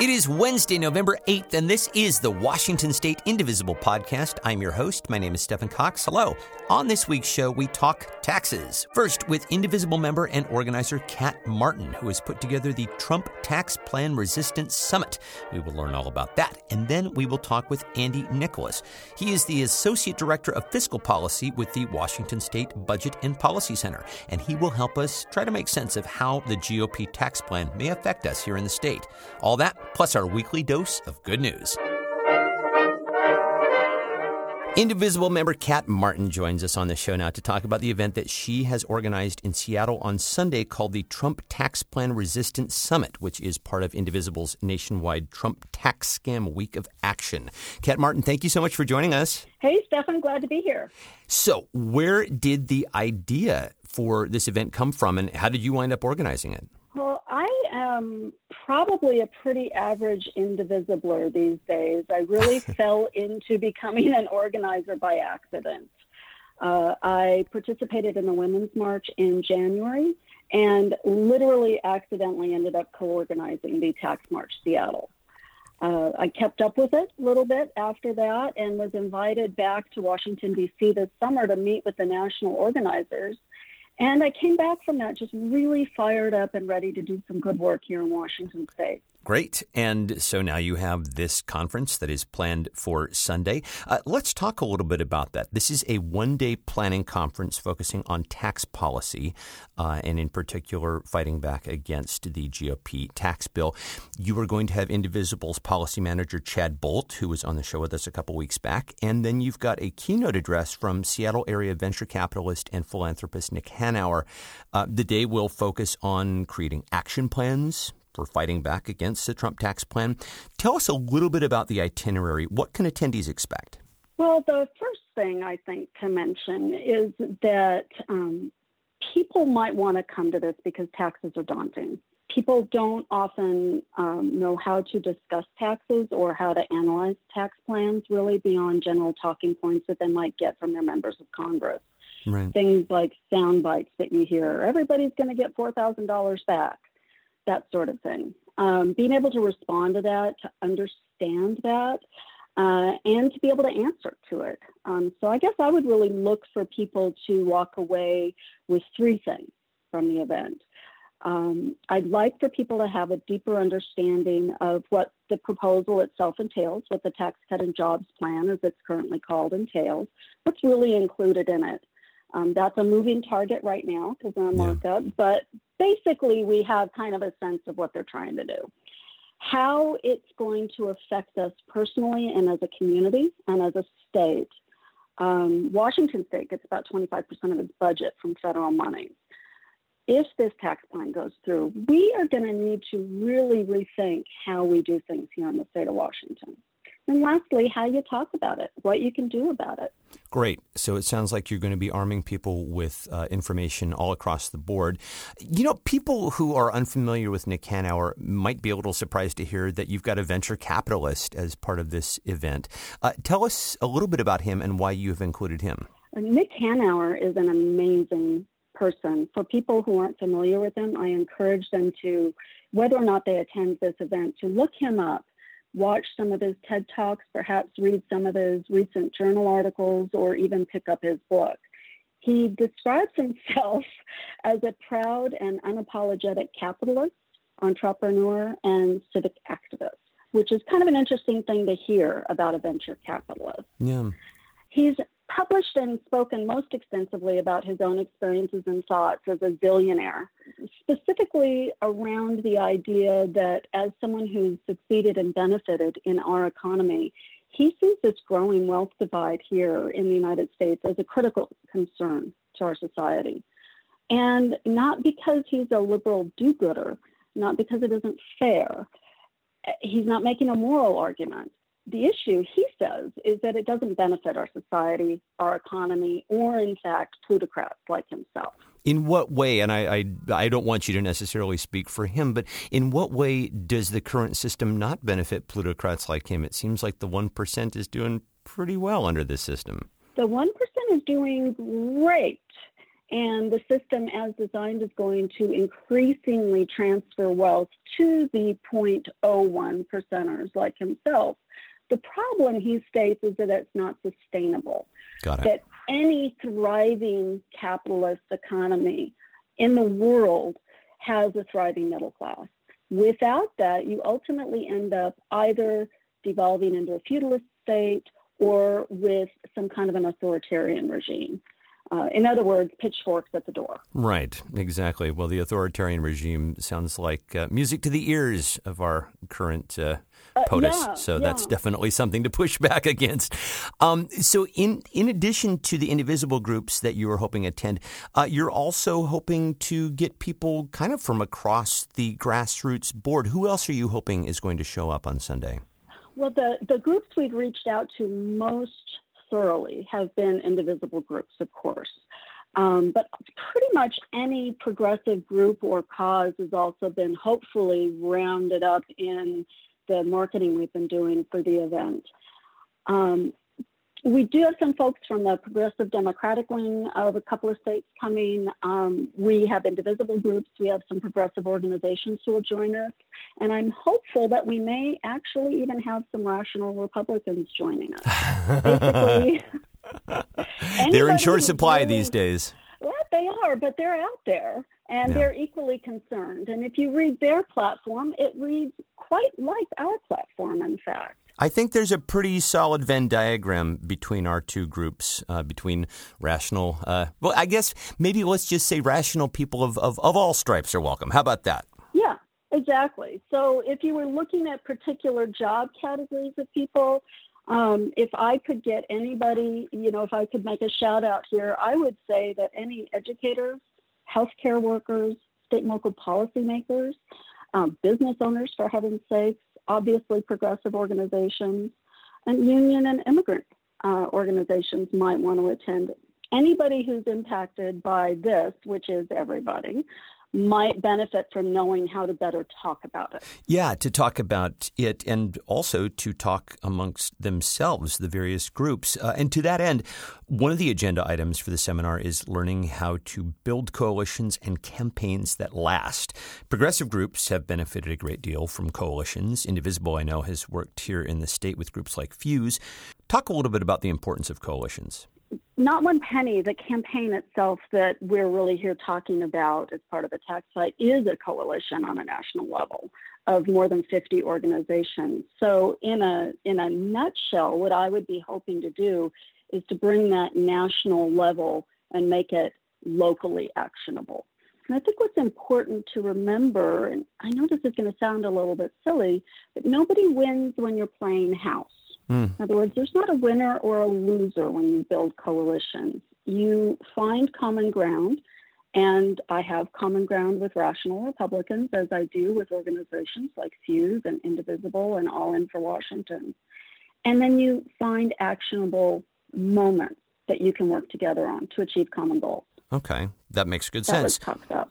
It is Wednesday, November 8th, and this is the Washington State Indivisible podcast. I'm your host. My name is Stephen Cox. Hello. On this week's show, we talk taxes. First, with Indivisible member and organizer Kat Martin, who has put together the Trump Tax Plan Resistance Summit. We will learn all about that. And then we will talk with Andy Nicholas. He is the Associate Director of Fiscal Policy with the Washington State Budget and Policy Center, and he will help us try to make sense of how the GOP tax plan may affect us here in the state. All that plus our weekly dose of good news. Indivisible member Kat Martin joins us on the show now to talk about the event that she has organized in Seattle on Sunday called the Trump Tax Plan Resistance Summit, which is part of Indivisible's nationwide Trump Tax Scam Week of Action. Kat Martin, thank you so much for joining us. Hey, Steph, I'm glad to be here. So where did the idea for this event come from, and how did you wind up organizing it? Well, I am probably a pretty average indivisibler these days. I really fell into becoming an organizer by accident. I participated in the Women's March in January and literally accidentally ended up co-organizing the Tax March Seattle. I kept up with it a little bit after that and was invited back to Washington, D.C. this summer to meet with the national organizers. And I came back from that just really fired up and ready to do some good work here in Washington State. Great. And so now you have this conference that is planned for Sunday. Let's talk a little bit about that. This is a one-day planning conference focusing on tax policy and in particular fighting back against the GOP tax bill. You are going to have Indivisible's policy manager, Chad Bolt, who was on the show with us a couple weeks back. And then you've got a keynote address from Seattle area venture capitalist and philanthropist Nick Hanauer. The day will focus on creating action plans for fighting back against the Trump tax plan. Tell us a little bit about the itinerary. What can attendees expect? Well, the first thing I think to mention is that people might want to come to this because taxes are daunting. People don't often know how to discuss taxes or how to analyze tax plans really beyond general talking points that they might get from their members of Congress. Right. Things like sound bites that you hear, everybody's going to get $4,000 back. That sort of thing. Being able to respond to that, to understand that, and to be able to answer to it. So I guess I would really look for people to walk away with three things from the event. I'd like for people to have a deeper understanding of what the proposal itself entails, what the Tax Cut and Jobs Plan, as it's currently called, entails, what's really included in it. That's a moving target right now because I'm locked up, but basically we have kind of a sense of what they're trying to do, how it's going to affect us personally and as a community and as a state. Washington State gets about 25% of its budget from federal money. If this tax plan goes through, we are going to need to really rethink how we do things here in the state of Washington. And lastly, how you talk about it, what you can do about it. Great. So it sounds like you're going to be arming people with information all across the board. You know, people who are unfamiliar with Nick Hanauer might be a little surprised to hear that you've got a venture capitalist as part of this event. Tell us a little bit about him and why you've included him. Nick Hanauer is an amazing person. For people who aren't familiar with him, I encourage them to, whether or not they attend this event, to look him up. Watch some of his TED Talks, perhaps read some of his recent journal articles, or even pick up his book. He describes himself as a proud and unapologetic capitalist, entrepreneur, and civic activist, which is kind of an interesting thing to hear about a venture capitalist. Yeah. He's published and spoken most extensively about his own experiences and thoughts as a billionaire, specifically around the idea that as someone who's succeeded and benefited in our economy, he sees this growing wealth divide here in the United States as a critical concern to our society. And not because he's a liberal do-gooder, not because it isn't fair. He's not making a moral argument. The issue, he says, is that it doesn't benefit our society, our economy, or, in fact, plutocrats like himself. In what way, and I don't want you to necessarily speak for him, but in what way does the current system not benefit plutocrats like him? It seems like the 1% is doing pretty well under this system. The 1% is doing great. And the system as designed is going to increasingly transfer wealth to the 0.01 percenters like himself. The problem, he states, is that it's not sustainable. Got it. That any thriving capitalist economy in the world has a thriving middle class. Without that, you ultimately end up either devolving into a feudalist state or with some kind of an authoritarian regime. In other words, pitchforks at the door. Right, exactly. Well, the authoritarian regime sounds like music to the ears of our current POTUS. So that's definitely something to push back against. So in addition to the Indivisible groups that you were hoping to attend, you're also hoping to get people kind of from across the grassroots board. Who else are you hoping is going to show up on Sunday? Well, the groups we've reached out to most thoroughly have been Indivisible groups, of course. But pretty much any progressive group or cause has also been hopefully rounded up in the marketing we've been doing for the event. We do have some folks from the progressive Democratic wing of a couple of states coming. We have Indivisible groups. We have some progressive organizations who will join us. And I'm hopeful that we may actually even have some rational Republicans joining us. Basically, they're in short supply these days. Well, they are, but they're out there. And they're equally concerned. And if you read their platform, it reads quite like our platform, in fact. I think there's a pretty solid Venn diagram between our two groups, between rational, well, I guess maybe let's just say rational people of all stripes are welcome. How about that? Yeah, exactly. So if you were looking at particular job categories of people, if I could get anybody, you know, if I could make a shout out here, I would say that any educators, healthcare workers, state and local policymakers, business owners, for heaven's sakes, obviously progressive organizations, and union and immigrant organizations might want to attend. Anybody who's impacted by this, which is everybody, might benefit from knowing how to better talk about it. Yeah, to talk about it and also to talk amongst themselves, the various groups. And to that end, one of the agenda items for the seminar is learning how to build coalitions and campaigns that last. Progressive groups have benefited a great deal from coalitions. Indivisible, I know, has worked here in the state with groups like Fuse. Talk a little bit about the importance of coalitions. Not one penny. The campaign itself that we're really here talking about as part of the tax fight is a coalition on a national level of more than 50 organizations. So in a nutshell, what I would be hoping to do is to bring that national level and make it locally actionable. And I think what's important to remember, and I know this is going to sound a little bit silly, but nobody wins when you're playing house. In other words, there's not a winner or a loser when you build coalitions. You find common ground, and I have common ground with rational Republicans, as I do with organizations like Fuse and Indivisible and All In for Washington. And then you find actionable moments that you can work together on to achieve common goals. Okay. That makes good sense.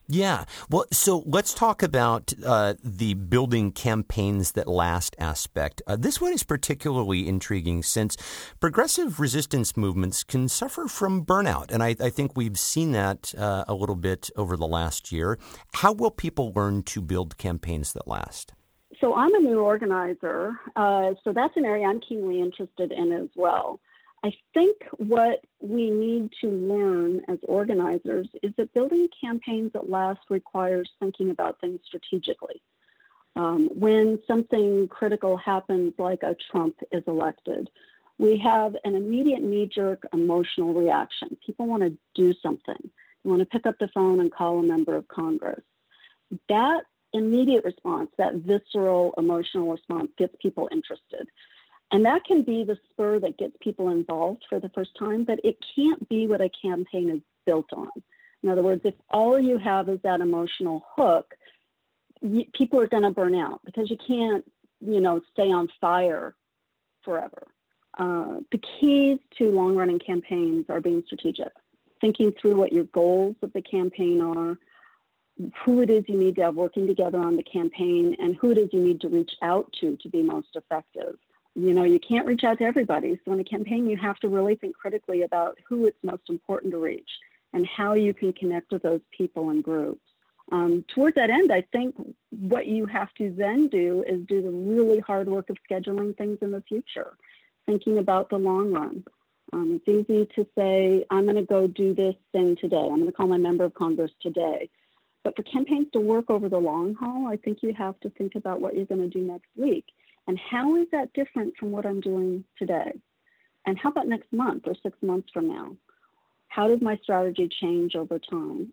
Yeah. Well, so let's talk about the building campaigns that last aspect. This one is particularly intriguing since progressive resistance movements can suffer from burnout. And I think we've seen that a little bit over the last year. How will people learn to build campaigns that last? So I'm a new organizer. So that's an area I'm keenly interested in as well. I think what we need to learn as organizers is that building campaigns that last requires thinking about things strategically. When something critical happens, like a Trump is elected, we have an immediate knee-jerk emotional reaction. People want to do something. They want to pick up the phone and call a member of Congress. That immediate response, that visceral emotional response, gets people interested. And that can be the spur that gets people involved for the first time, but it can't be what a campaign is built on. In other words, if all you have is that emotional hook, people are going to burn out because you can't, you know, stay on fire forever. The keys to long-running campaigns are being strategic, thinking through what your goals of the campaign are, who it is you need to have working together on the campaign, and who it is you need to reach out to be most effective. You know, you can't reach out to everybody. So in a campaign, you have to really think critically about who it's most important to reach. and how you can connect with those people and groups. Toward that end, I think what you have to then do is do the really hard work of scheduling things in the future, thinking about the long run. It's easy to say, I'm going to go do this thing today. I'm going to call my member of Congress today. But for campaigns to work over the long haul, I think you have to think about what you're going to do next week. And how is that different from what I'm doing today? And how about next month or 6 months from now? How does my strategy change over time?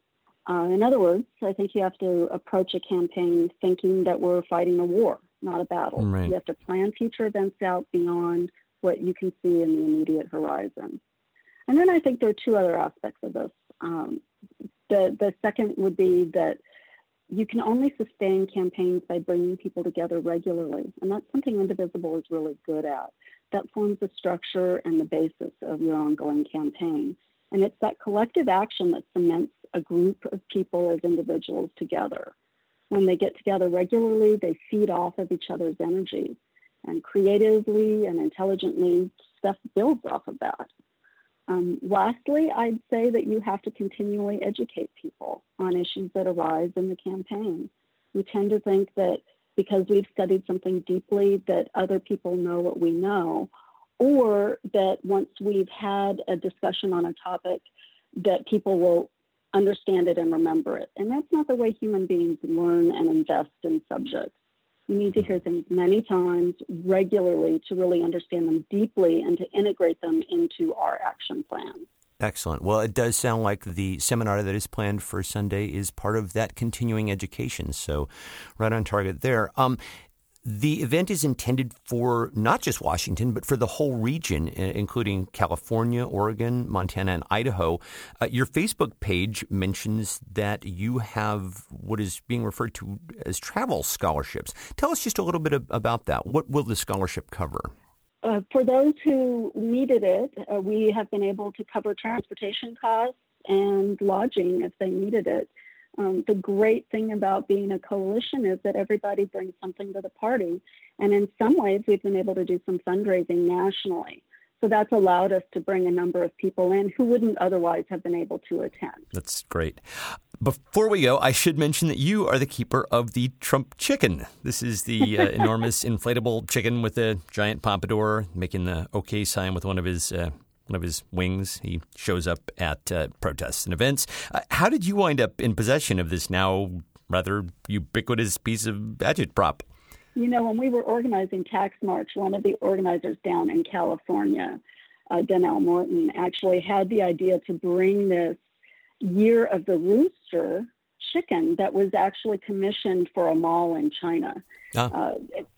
In other words, I think you have to approach a campaign thinking that we're fighting a war, not a battle. Right. You have to plan future events out beyond what you can see in the immediate horizon. And then I think there are two other aspects of this. The second would be that you can only sustain campaigns by bringing people together regularly. And that's something Indivisible is really good at. That forms the structure and the basis of your ongoing campaign. And it's that collective action that cements a group of people as individuals together. When they get together regularly, they feed off of each other's energy. And creatively and intelligently, stuff builds off of that. Lastly, I'd say that you have to continually educate people on issues that arise in the campaign. We tend to think that because we've studied something deeply that other people know what we know, or that once we've had a discussion on a topic that people will understand it and remember it. And that's not the way human beings learn and invest in subjects. You need to hear things many times regularly to really understand them deeply and to integrate them into our action plan. Excellent. Well, it does sound like the seminar that is planned for Sunday is part of that continuing education. So right on target there. The event is intended for not just Washington, but for the whole region, including California, Oregon, Montana, and Idaho. Your Facebook page mentions that you have what is being referred to as travel scholarships. Tell us just a little bit about that. What will the scholarship cover? For those who needed it, we have been able to cover transportation costs and lodging if they needed it. The great thing about being a coalition is that everybody brings something to the party. And in some ways, we've been able to do some fundraising nationally. So that's allowed us to bring a number of people in who wouldn't otherwise have been able to attend. That's great. Before we go, I should mention that you are the keeper of the Trump chicken. This is the enormous inflatable chicken with a giant pompadour making the OK sign with one of his wings. He shows up at protests and events. How did you wind up in possession of this now rather ubiquitous piece of agitprop? You know, when we were organizing Tax March, one of the organizers down in California, Danelle Morton, actually had the idea to bring this Year of the Rooster chicken that was actually commissioned for a mall in China. An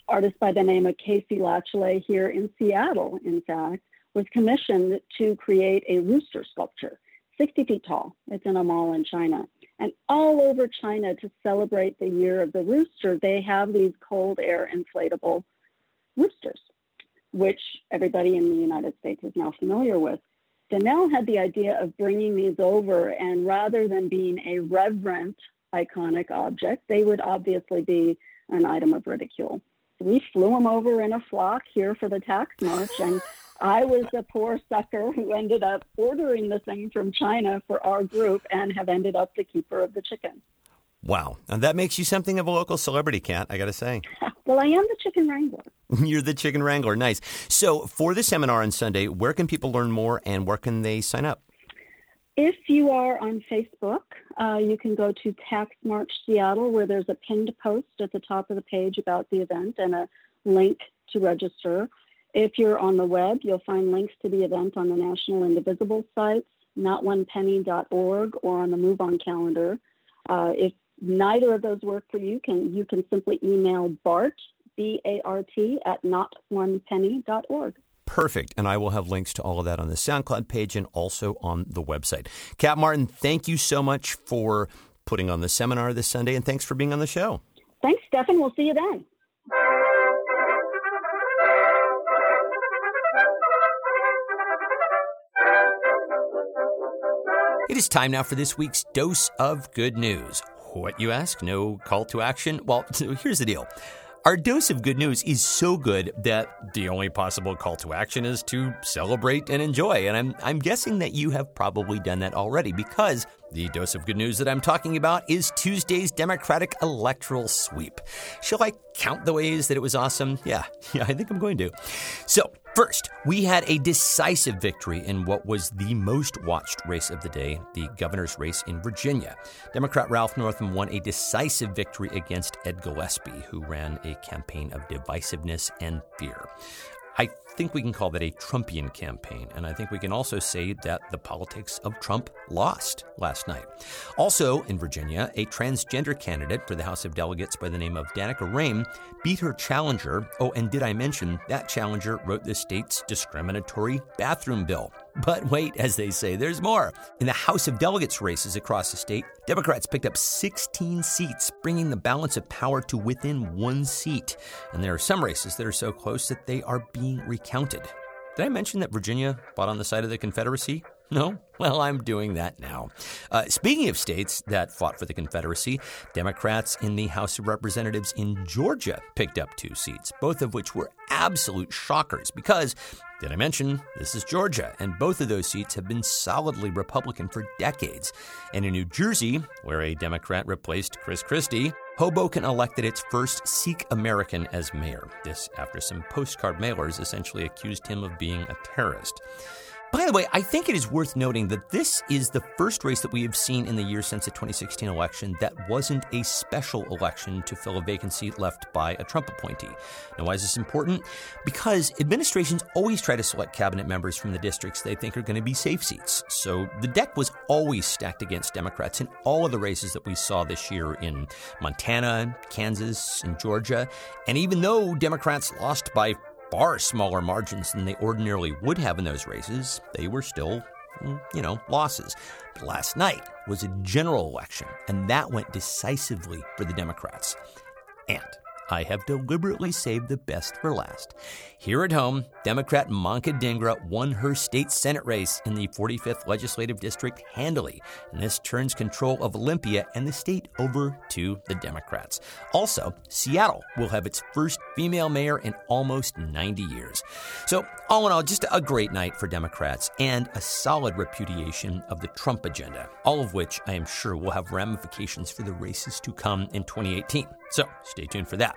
artist by the name of Casey Lachelet here in Seattle, in fact, was commissioned to create a rooster sculpture, 60 feet tall. It's in a mall in China. And all over China, to celebrate the Year of the Rooster, they have these cold air inflatable roosters, which everybody in the United States is now familiar with. Danelle had the idea of bringing these over, and rather than being a reverent, iconic object, they would obviously be an item of ridicule. We flew them over in a flock here for the Tax March, and I was the poor sucker who ended up ordering the thing from China for our group and have ended up the keeper of the chicken. Wow. And that makes you something of a local celebrity, Kat, I got to say. Well, I am the chicken wrangler. You're the chicken wrangler. Nice. So for the seminar on Sunday, where can people learn more and where can they sign up? If you are on Facebook, you can go to Tax March Seattle, where there's a pinned post at the top of the page about the event and a link to register. If you're on the web, you'll find links to the event on the National Indivisible sites, notonepenny.org, or on the Move On calendar. If neither of those work for you, you can simply email Bart, B-A-R-T, at notonepenny.org. Perfect. And I will have links to all of that on the SoundCloud page and also on the website. Kat Martin, thank you so much for putting on the seminar this Sunday, and thanks for being on the show. Thanks, Stephen. We'll see you then. It is time now for this week's Dose of Good News. What, you ask? No call to action? Well, here's the deal. Our dose of good news is so good that the only possible call to action is to celebrate and enjoy. And I'm guessing that you have probably done that already, because the dose of good news that I'm talking about is Tuesday's Democratic electoral sweep. Shall I count the ways that it was awesome? Yeah, I think I'm going to. So first, we had a decisive victory in what was the most watched race of the day, the governor's race in Virginia. Democrat Ralph Northam won a decisive victory against Ed Gillespie, who ran a campaign of divisiveness and fear. I think we can call that a Trumpian campaign, and I think we can also say that the politics of Trump lost last night. Also in Virginia, a transgender candidate for the House of Delegates by the name of Danica Raine beat her challenger. Oh, and did I mention that challenger wrote the state's discriminatory bathroom bill? But wait, as they say, there's more. In the House of Delegates races across the state, Democrats picked up 16 seats, bringing the balance of power to within one seat. And there are some races that are so close that they are being recounted. Did I mention that Virginia fought on the side of the Confederacy? No? Well, I'm doing that now. Speaking of states that fought for the Confederacy, Democrats in the House of Representatives in Georgia picked up 2 seats, both of which were absolute shockers because, did I mention, this is Georgia, and both of those seats have been solidly Republican for decades. And in New Jersey, where a Democrat replaced Chris Christie, Hoboken elected its first Sikh American as mayor. This after some postcard mailers essentially accused him of being a terrorist. By the way, I think it is worth noting that this is the first race that we have seen in the year since the 2016 election that wasn't a special election to fill a vacancy left by a Trump appointee. Now, why is this important? Because administrations always try to select cabinet members from the districts they think are going to be safe seats. So the deck was always stacked against Democrats in all of the races that we saw this year in Montana, Kansas, and Georgia. And even though Democrats lost by far smaller margins than they ordinarily would have in those races, they were still, losses. But last night was a general election, and that went decisively for the Democrats. And I have deliberately saved the best for last. Here at home, Democrat Manka Dhingra won her state Senate race in the 45th Legislative District handily, and this turns control of Olympia and the state over to the Democrats. Also, Seattle will have its first female mayor in almost 90 years. So, all in all, just a great night for Democrats and a solid repudiation of the Trump agenda, all of which I am sure will have ramifications for the races to come in 2018. So, stay tuned for that.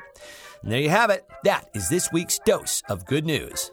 And there you have it. That is this week's dose of good news.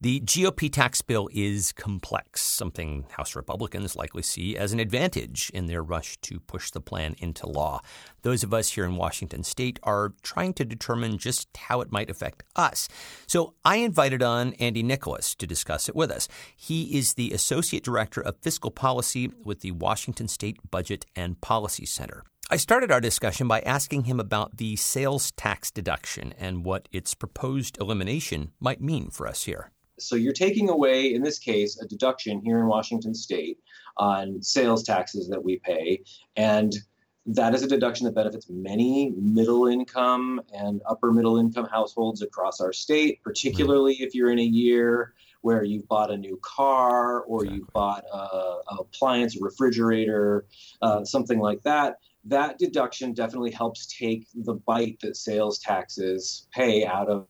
The GOP tax bill is complex, something House Republicans likely see as an advantage in their rush to push the plan into law. Those of us here in Washington State are trying to determine just how it might affect us. So I invited on Andy Nicholas to discuss it with us. He is the Associate Director of Fiscal Policy with the Washington State Budget and Policy Center. I started our discussion by asking him about the sales tax deduction and what its proposed elimination might mean for us here. So you're taking away, in this case, a deduction here in Washington State on sales taxes that we pay. And that is a deduction that benefits many middle-income and upper-middle-income households across our state, particularly if you're in a year where you've bought a new car or you've bought an appliance, a refrigerator, something like that. That deduction definitely helps take the bite that sales taxes pay out of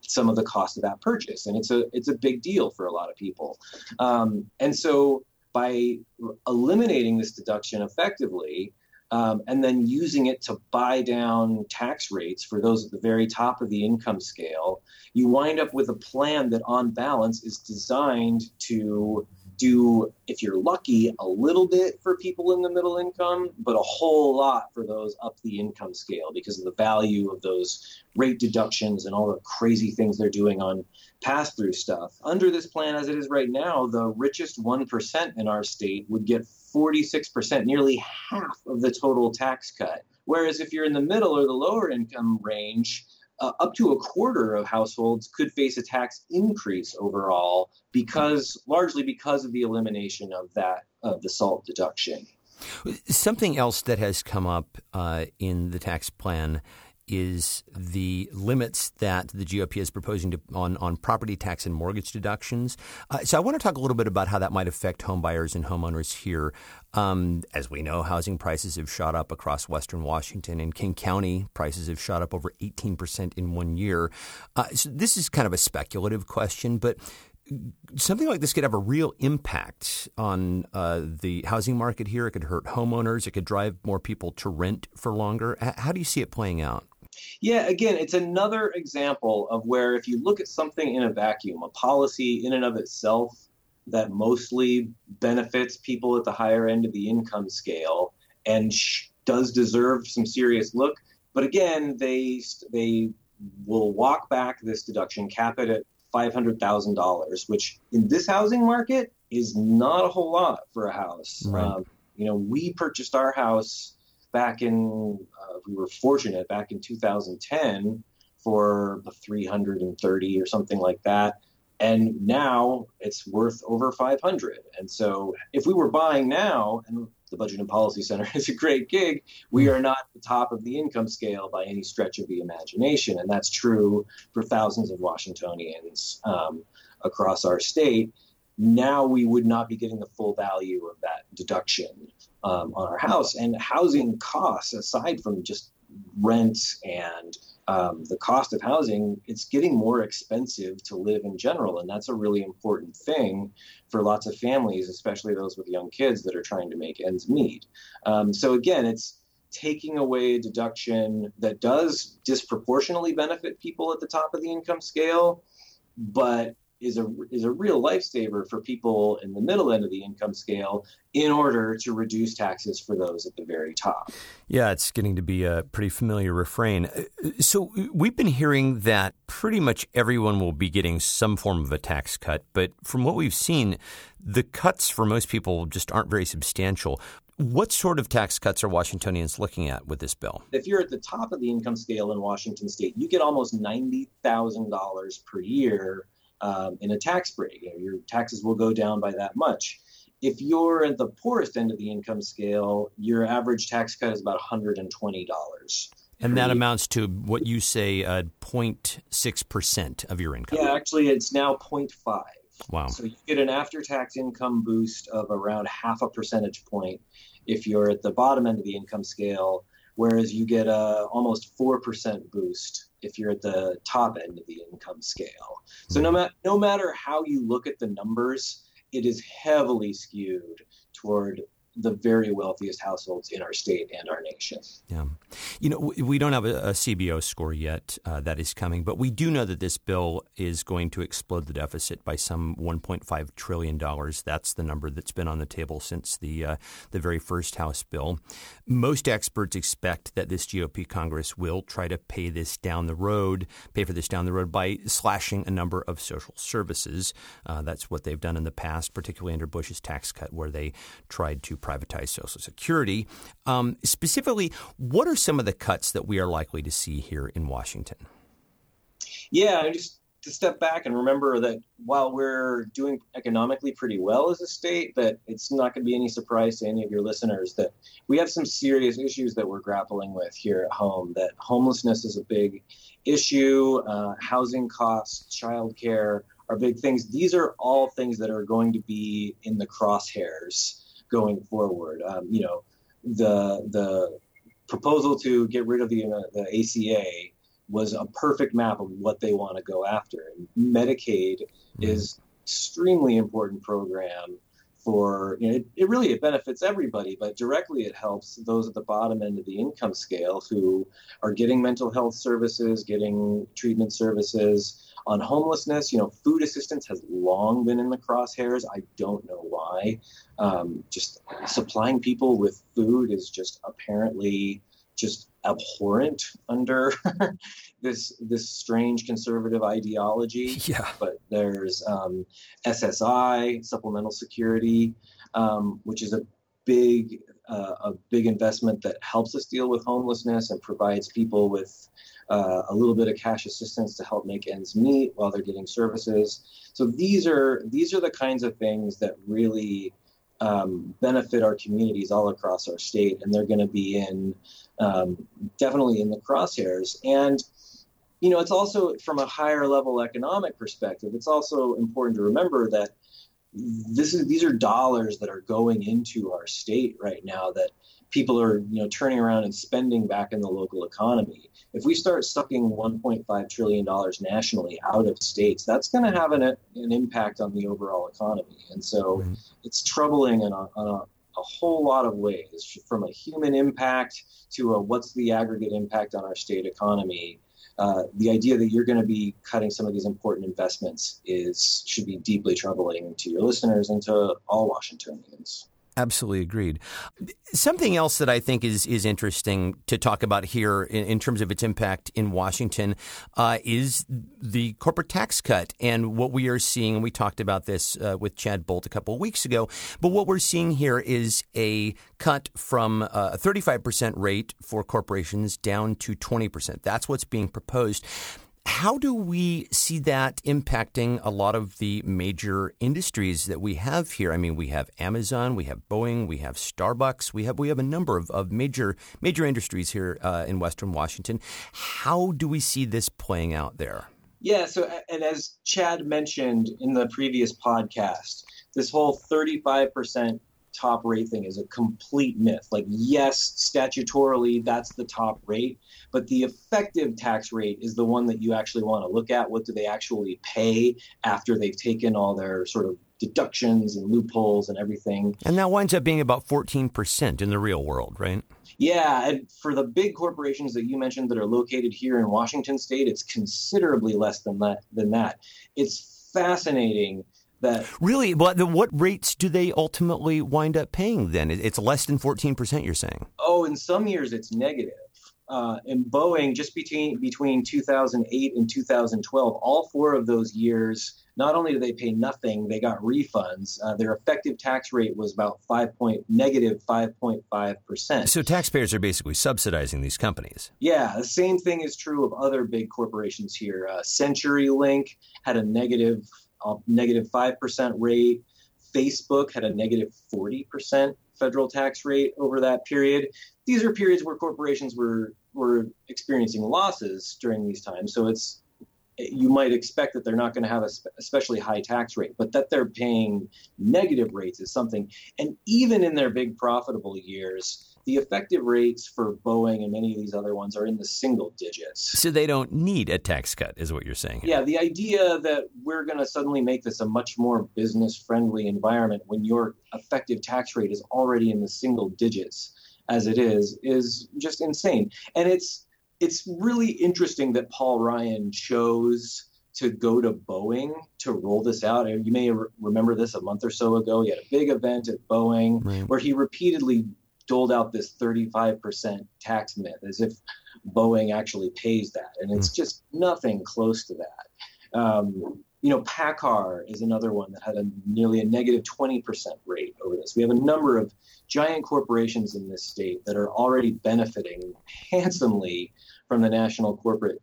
some of the cost of that purchase. And it's a big deal for a lot of people. And so by eliminating this deduction effectively and then using it to buy down tax rates for those at the very top of the income scale, you wind up with a plan that on balance is designed to do, if you're lucky, a little bit for people in the middle income, but a whole lot for those up the income scale because of the value of those rate deductions and all the crazy things they're doing on pass-through stuff. Under this plan as it is right now, the richest 1% in our state would get 46%, nearly half of the total tax cut. Whereas if you're in the middle or the lower income range, up to a quarter of households could face a tax increase overall because of the elimination of the SALT deduction. Something else that has come up in the tax plan is the limits that the GOP is proposing to, on property tax and mortgage deductions. So I want to talk a little bit about how that might affect homebuyers and homeowners here. As we know, housing prices have shot up across Western Washington. In King County, prices have shot up over 18% in 1 year. So this is kind of a speculative question, but something like this could have a real impact on the housing market here. It could hurt homeowners. It could drive more people to rent for longer. How do you see it playing out? Yeah, again, it's another example of where if you look at something in a vacuum, a policy in and of itself that mostly benefits people at the higher end of the income scale and does deserve some serious look. But again, they will walk back this deduction, cap it at $500,000, which in this housing market is not a whole lot for a house. Right. We purchased our house back in, we were fortunate back in 2010 for $330 or something like that. And now it's worth over $500. And so if we were buying now, and the Budget and Policy Center is a great gig, we are not at the top of the income scale by any stretch of the imagination. And that's true for thousands of Washingtonians across our state. Now we would not be getting the full value of that deduction on our house. And housing costs, aside from just rent and the cost of housing, it's getting more expensive to live in general. And that's a really important thing for lots of families, especially those with young kids that are trying to make ends meet. So again, it's taking away a deduction that does disproportionately benefit people at the top of the income scale, but is a real lifesaver for people in the middle end of the income scale in order to reduce taxes for those at the very top. Yeah, it's getting to be a pretty familiar refrain. So we've been hearing that pretty much everyone will be getting some form of a tax cut, but from what we've seen, the cuts for most people just aren't very substantial. What sort of tax cuts are Washingtonians looking at with this bill? If you're at the top of the income scale in Washington state, you get almost $90,000 per year in a tax break. Your taxes will go down by that much. If you're at the poorest end of the income scale, your average tax cut is about $120. And that amounts to what you say, 0.6% of your income. Yeah, actually, it's now 0.5. Wow. So you get an after-tax income boost of around half a percentage point if you're at the bottom end of the income scale, whereas you get a almost 4% boost if you're at the top end of the income scale. So no matter how you look at the numbers, it is heavily skewed toward the very wealthiest households in our state and our nation. Yeah. We don't have a CBO score yet. That is coming. But we do know that this bill is going to explode the deficit by some $1.5 trillion. That's the number that's been on the table since the very first House bill. Most experts expect that this GOP Congress will try to pay for this down the road by slashing a number of social services. That's what they've done in the past, particularly under Bush's tax cut, where they tried to privatize Social Security. Specifically, what are some of the cuts that we are likely to see here in Washington? Yeah, just to step back and remember that while we're doing economically pretty well as a state, that it's not going to be any surprise to any of your listeners that we have some serious issues that we're grappling with here at home, that homelessness is a big issue, housing costs, childcare are big things. These are all things that are going to be in the crosshairs going forward. The proposal to get rid of the ACA was a perfect map of what they want to go after. And Medicaid is extremely important program for, it benefits everybody, but directly it helps those at the bottom end of the income scale who are getting mental health services, getting treatment services. On homelessness, food assistance has long been in the crosshairs. I don't know why. Just supplying people with food is just apparently just abhorrent under this strange conservative ideology. Yeah. But there's SSI, supplemental security, which is a big investment that helps us deal with homelessness and provides people with a little bit of cash assistance to help make ends meet while they're getting services. So these are the kinds of things that really benefit our communities all across our state, and they're going to be in definitely in the crosshairs. And you know, it's also from a higher level economic perspective, it's also important to remember that these are dollars that are going into our state right now that people are, you know, turning around and spending back in the local economy. If we start sucking $1.5 trillion nationally out of states, that's going to have an impact on the overall economy. And so it's troubling in a whole lot of ways, from a human impact to what's the aggregate impact on our state economy. The idea that you're going to be cutting some of these important investments should be deeply troubling to your listeners and to all Washingtonians. Absolutely agreed. Something else that I think is interesting to talk about here in terms of its impact in Washington is the corporate tax cut and what we are seeing. And we talked about this with Chad Bolt a couple of weeks ago. But what we're seeing here is a cut from a 35% rate for corporations down to 20%. That's what's being proposed. How do we see that impacting a lot of the major industries that we have here? I mean, we have Amazon, we have Boeing, we have Starbucks, we have a number of major industries here in Western Washington. How do we see this playing out there? Yeah, and as Chad mentioned in the previous podcast, this whole 35% top rate thing is a complete myth. Like, yes, statutorily, that's the top rate, but the effective tax rate is the one that you actually want to look at. What do they actually pay after they've taken all their sort of deductions and loopholes and everything? And that winds up being about 14% in the real world, right? Yeah. And for the big corporations that you mentioned that are located here in Washington state, it's considerably less than that. It's fascinating that really, what rates do they ultimately wind up paying then? It's less than 14%, you're saying? Oh, in some years it's negative. And Boeing, just between 2008 and 2012, all four of those years, not only did they pay nothing, they got refunds. Their effective tax rate was about negative 5.5%. So taxpayers are basically subsidizing these companies. Yeah, the same thing is true of other big corporations here. CenturyLink had a negative 5% rate. Facebook had a negative 40% federal tax rate over that period. These are periods where corporations were experiencing losses during these times. So you might expect that they're not going to have especially high tax rate, but that they're paying negative rates is something. And even in their big profitable years, the effective rates for Boeing and many of these other ones are in the single digits. So they don't need a tax cut is what you're saying. Yeah, the idea that we're going to suddenly make this a much more business-friendly environment when your effective tax rate is already in the single digits as it is just insane. And it's really interesting that Paul Ryan chose to go to Boeing to roll this out. You may remember this a month or so ago. He had a big event at Boeing where he repeatedly doled out this 35% tax myth as if Boeing actually pays that. And it's just nothing close to that. You know, PACCAR is another one that had nearly a negative 20% rate over this. We have a number of giant corporations in this state that are already benefiting handsomely from the national corporate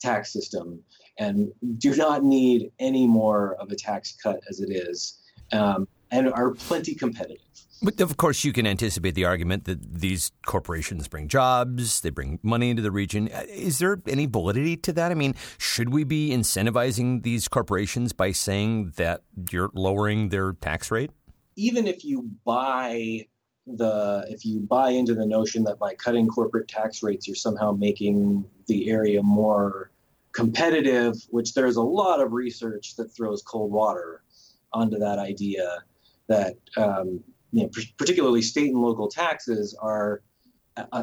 tax system and do not need any more of a tax cut as it is, and are plenty competitive. But of course, you can anticipate the argument that these corporations bring jobs, they bring money into the region. Is there any validity to that? I mean, should we be incentivizing these corporations by saying that you're lowering their tax rate? Even if you buy into the notion that by cutting corporate tax rates, you're somehow making the area more competitive, which there's a lot of research that throws cold water onto that idea that particularly state and local taxes are,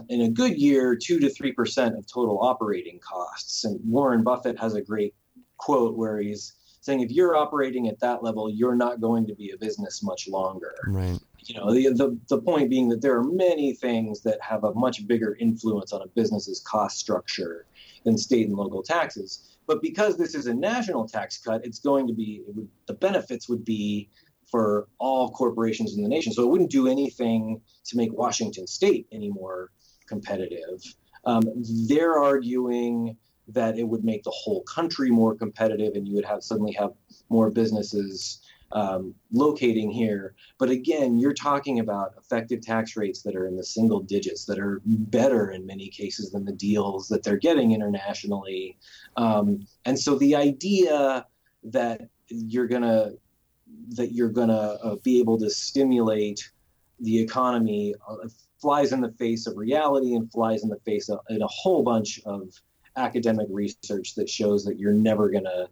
in a good year, 2 to 3% of total operating costs. And Warren Buffett has a great quote where he's saying, if you're operating at that level, you're not going to be a business much longer. Right. You know, the point being that there are many things that have a much bigger influence on a business's cost structure than state and local taxes. But because this is a national tax cut, the benefits would be for all corporations in the nation. So it wouldn't do anything to make Washington state any more competitive. They're arguing that it would make the whole country more competitive and you would suddenly have more businesses locating here. But again, you're talking about effective tax rates that are in the single digits, that are better in many cases than the deals that they're getting internationally. And so the idea that you're gonna be able to stimulate the economy flies in the face of reality and flies in the face of in a whole bunch of academic research that shows that you're never gonna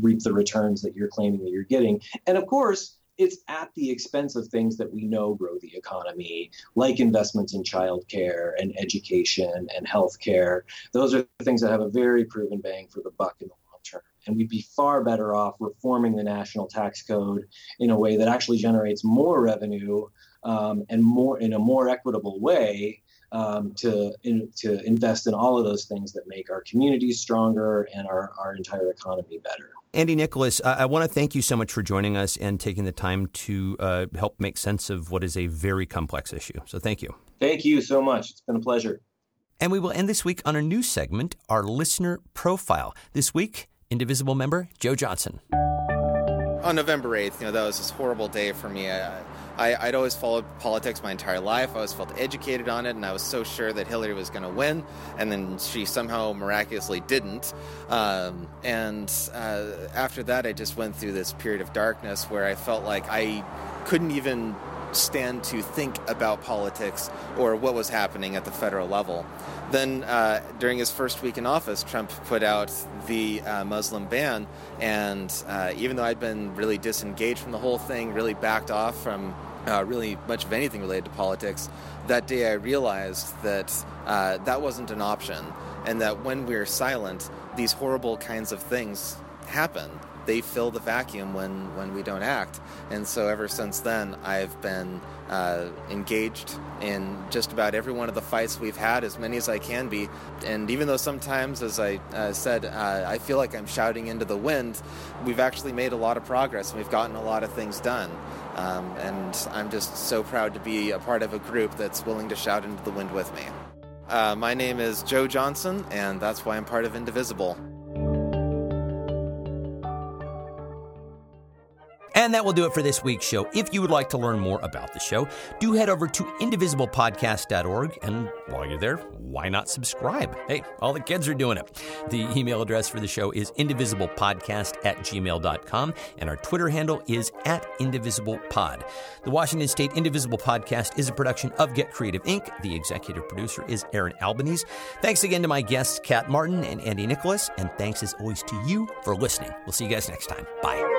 reap the returns that you're claiming that you're getting. And of course, it's at the expense of things that we know grow the economy, like investments in childcare and education and healthcare. Those are things that have a very proven bang for the buck in the long term. And we'd be far better off reforming the national tax code in a way that actually generates more revenue and more in a more equitable way to invest in all of those things that make our communities stronger and our entire economy better. Andy Nicholas, I want to thank you so much for joining us and taking the time to help make sense of what is a very complex issue. So thank you. Thank you so much. It's been a pleasure. And we will end this week on a new segment, our listener profile. This week, Indivisible member Joe Johnson. On November 8th, that was this horrible day for me. I'd always followed politics my entire life. I always felt educated on it, and I was so sure that Hillary was going to win, and then she somehow miraculously didn't. After that, I just went through this period of darkness where I felt like I couldn't even stand to think about politics or what was happening at the federal level. Then during his first week in office, Trump put out the Muslim ban, and even though I'd been really disengaged from the whole thing, really backed off from really much of anything related to politics, that day I realized that that wasn't an option, and that when we're silent, these horrible kinds of things happen. They fill the vacuum when we don't act. And so ever since then, I've been engaged in just about every one of the fights we've had, as many as I can be. And even though sometimes, as I said, I feel like I'm shouting into the wind, we've actually made a lot of progress and we've gotten a lot of things done. And I'm just so proud to be a part of a group that's willing to shout into the wind with me. My name is Joe Johnson, and that's why I'm part of Indivisible. And that will do it for this week's show. If you would like to learn more about the show, do head over to indivisiblepodcast.org. And while you're there, why not subscribe? Hey, all the kids are doing it. The email address for the show is indivisiblepodcast@gmail.com. And our Twitter handle is @indivisiblepod. The Washington State Indivisible Podcast is a production of Get Creative, Inc. The executive producer is Aaron Albanese. Thanks again to my guests, Kat Martin and Andy Nicholas. And thanks as always to you for listening. We'll see you guys next time. Bye.